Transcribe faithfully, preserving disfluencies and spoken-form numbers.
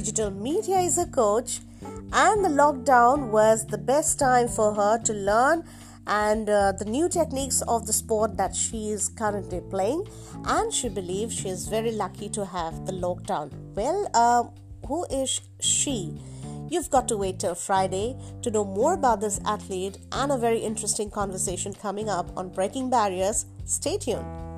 digital media is her coach, and the lockdown was the best time for her to learn and uh, the new techniques of the sport that she is currently playing, and she believes she is very lucky to have the lockdown. Well, uh, who is she? You've got to wait till Friday to know more about this athlete and a very interesting conversation coming up on Breaking Barriers. Stay tuned.